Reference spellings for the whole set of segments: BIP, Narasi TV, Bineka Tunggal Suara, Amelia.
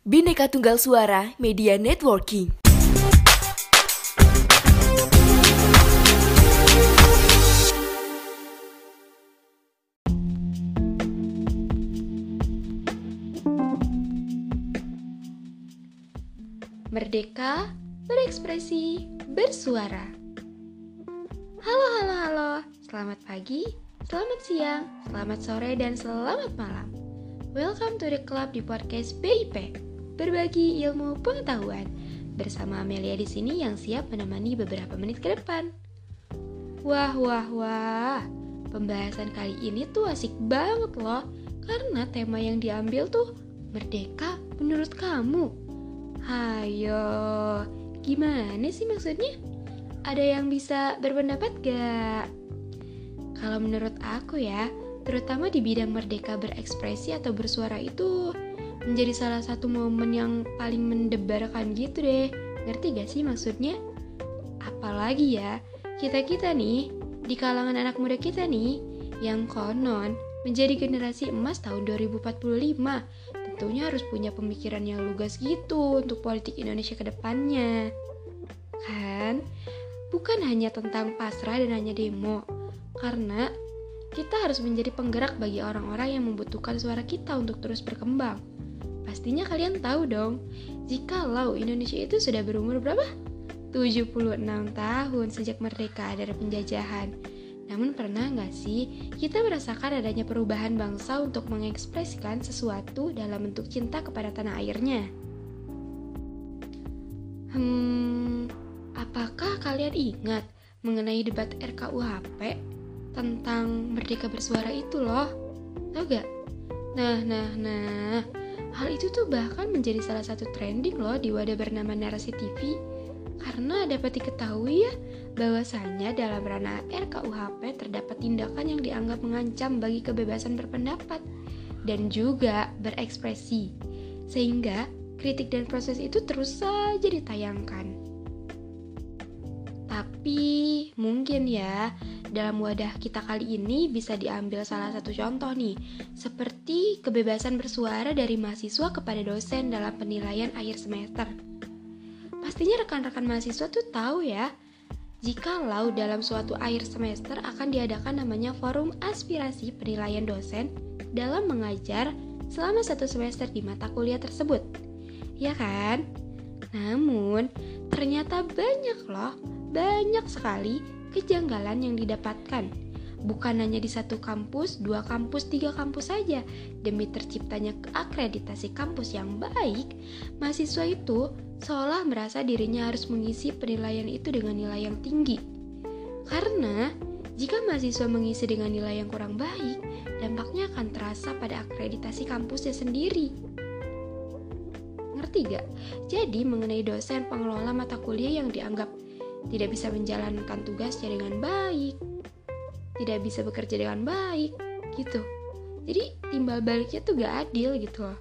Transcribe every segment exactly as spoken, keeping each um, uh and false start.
Bineka Tunggal Suara Media Networking. Merdeka, berekspresi, bersuara. Halo, halo, halo. Selamat pagi, selamat siang, selamat sore, dan selamat malam. Welcome to the club di podcast B I P. Berbagi ilmu pengetahuan bersama Amelia di sini yang siap menemani beberapa menit ke depan. Wah wah wah, pembahasan kali ini tuh asik banget loh, karena tema yang diambil tuh merdeka menurut kamu. Hayo, gimana sih maksudnya? Ada yang bisa berpendapat gak? Kalau menurut aku ya, terutama di bidang merdeka berekspresi atau bersuara itu menjadi salah satu momen yang paling mendebarkan gitu deh. Ngerti gak sih maksudnya? Apalagi ya, kita-kita nih, di kalangan anak muda kita nih, yang konon menjadi generasi emas tahun dua ribu empat puluh lima, tentunya harus punya pemikiran yang lugas gitu untuk politik Indonesia ke depannya. Kan? Bukan hanya tentang pasrah dan hanya demo, karena kita harus menjadi penggerak bagi orang-orang yang membutuhkan suara kita untuk terus berkembang. Pastinya kalian tahu dong, jikalau Indonesia itu sudah berumur berapa? tujuh puluh enam tahun sejak merdeka dari penjajahan. Namun pernah nggak sih kita merasakan adanya perubahan bangsa untuk mengekspresikan sesuatu dalam bentuk cinta kepada tanah airnya? Hmm, apakah kalian ingat mengenai debat R K U H P tentang merdeka bersuara itu loh? Tahu nggak? Nah, nah, nah. Hal itu tuh bahkan menjadi salah satu trending loh di wadah bernama Narasi T V, karena dapat diketahui ya bahwasannya dalam ranah R K U H P terdapat tindakan yang dianggap mengancam bagi kebebasan berpendapat dan juga berekspresi, sehingga kritik dan proses itu terus saja ditayangkan. Tapi mungkin ya dalam wadah kita kali ini bisa diambil salah satu contoh nih, seperti kebebasan bersuara dari mahasiswa kepada dosen dalam penilaian akhir semester. Pastinya rekan-rekan mahasiswa tuh tahu ya, jikalau dalam suatu akhir semester akan diadakan namanya forum aspirasi penilaian dosen dalam mengajar selama satu semester di mata kuliah tersebut. Ya kan? Namun, ternyata banyak loh, banyak sekali kejanggalan yang didapatkan. Bukan hanya di satu kampus, dua kampus, tiga kampus saja. Demi terciptanya akreditasi kampus yang baik, mahasiswa itu seolah merasa dirinya harus mengisi penilaian itu dengan nilai yang tinggi. Karena jika mahasiswa mengisi dengan nilai yang kurang baik, dampaknya akan terasa pada akreditasi kampusnya sendiri. Ngerti gak? Jadi mengenai dosen pengelola mata kuliah yang dianggap tidak bisa menjalankan tugasnya dengan baik, tidak bisa bekerja dengan baik, gitu. Jadi timbal baliknya tuh gak adil gitu loh.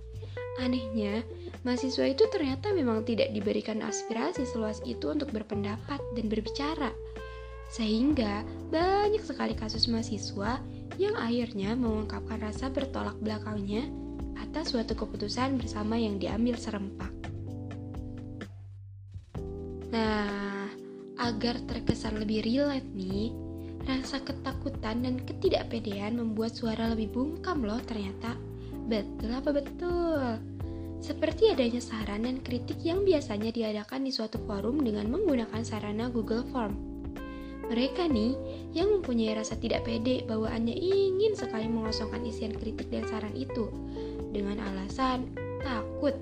Anehnya, mahasiswa itu ternyata memang tidak diberikan aspirasi seluas itu untuk berpendapat dan berbicara, sehingga banyak sekali kasus mahasiswa yang akhirnya mengungkapkan rasa bertolak belakangnya atas suatu keputusan bersama yang diambil serempak. Nah, agar terkesan lebih relate nih, rasa ketakutan dan ketidakpedean membuat suara lebih bungkam loh ternyata. Betul apa betul? Seperti adanya saran dan kritik yang biasanya diadakan di suatu forum dengan menggunakan sarana Google Form. Mereka nih yang mempunyai rasa tidak pede bawaannya ingin sekali mengosongkan isian kritik dan saran itu dengan alasan takut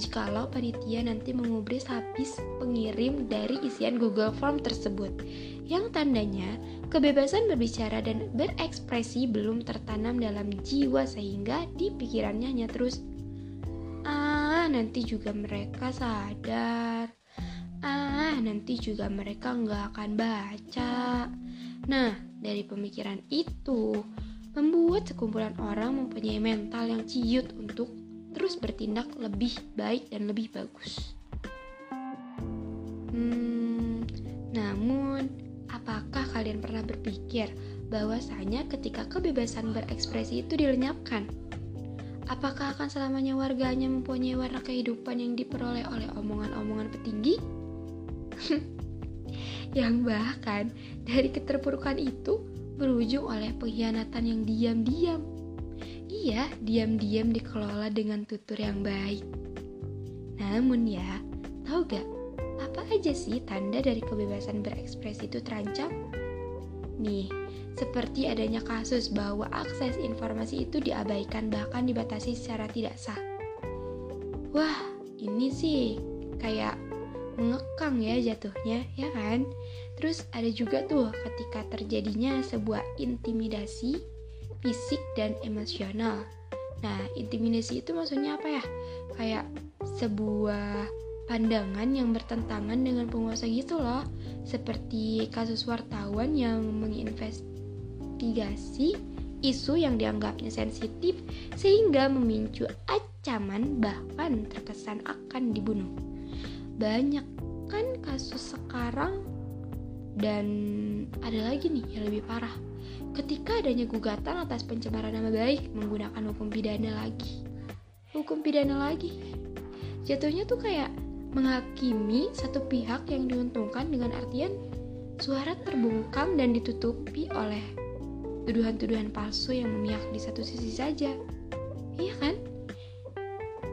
jikalau panitia nanti mengubris habis pengirim dari isian Google Form tersebut, yang tandanya kebebasan berbicara dan berekspresi belum tertanam dalam jiwa, sehingga di pikirannya hanya terus, ah nanti juga mereka sadar, ah nanti juga mereka nggak akan baca. Nah, dari pemikiran itu membuat sekumpulan orang mempunyai mental yang ciut untuk terus bertindak lebih baik dan lebih bagus. Hmm, namun, apakah kalian pernah berpikir bahwasanya ketika kebebasan berekspresi itu dilenyapkan, Apakah akan selamanya warganya mempunyai warna kehidupan yang diperoleh oleh omongan-omongan petinggi? Yang bahkan dari keterpurukan itu berujung oleh pengkhianatan yang diam-diam. Iya, diam-diam dikelola dengan tutur yang baik. Namun ya, tahu gak, apa aja sih tanda dari kebebasan berekspresi itu terancam? Nih, seperti adanya kasus bahwa akses informasi itu diabaikan bahkan dibatasi secara tidak sah. Wah, ini sih kayak mengekang ya jatuhnya, ya kan? Terus ada juga tuh ketika terjadinya sebuah intimidasi fisik dan emosional. Nah, intimidasi itu maksudnya apa ya? Kayak sebuah pandangan yang bertentangan dengan penguasa gitu loh. Seperti kasus wartawan yang menginvestigasi isu yang dianggapnya sensitif sehingga memicu ancaman bahkan terkesan akan dibunuh. Banyak kan kasus sekarang, dan ada lagi nih yang lebih parah, ketika adanya gugatan atas pencemaran nama baik menggunakan hukum pidana lagi. Hukum pidana lagi. Jatuhnya tuh kayak menghakimi satu pihak yang diuntungkan dengan artian suara terbungkam dan ditutupi oleh tuduhan-tuduhan palsu yang memihak di satu sisi saja. Iya kan?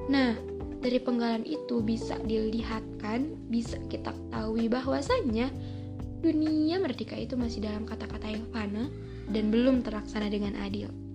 Nah, dari penggalan itu bisa dilihatkan, bisa kita ketahui bahwasannya dunia merdeka itu masih dalam kata-kata yang fana dan belum terlaksana dengan adil.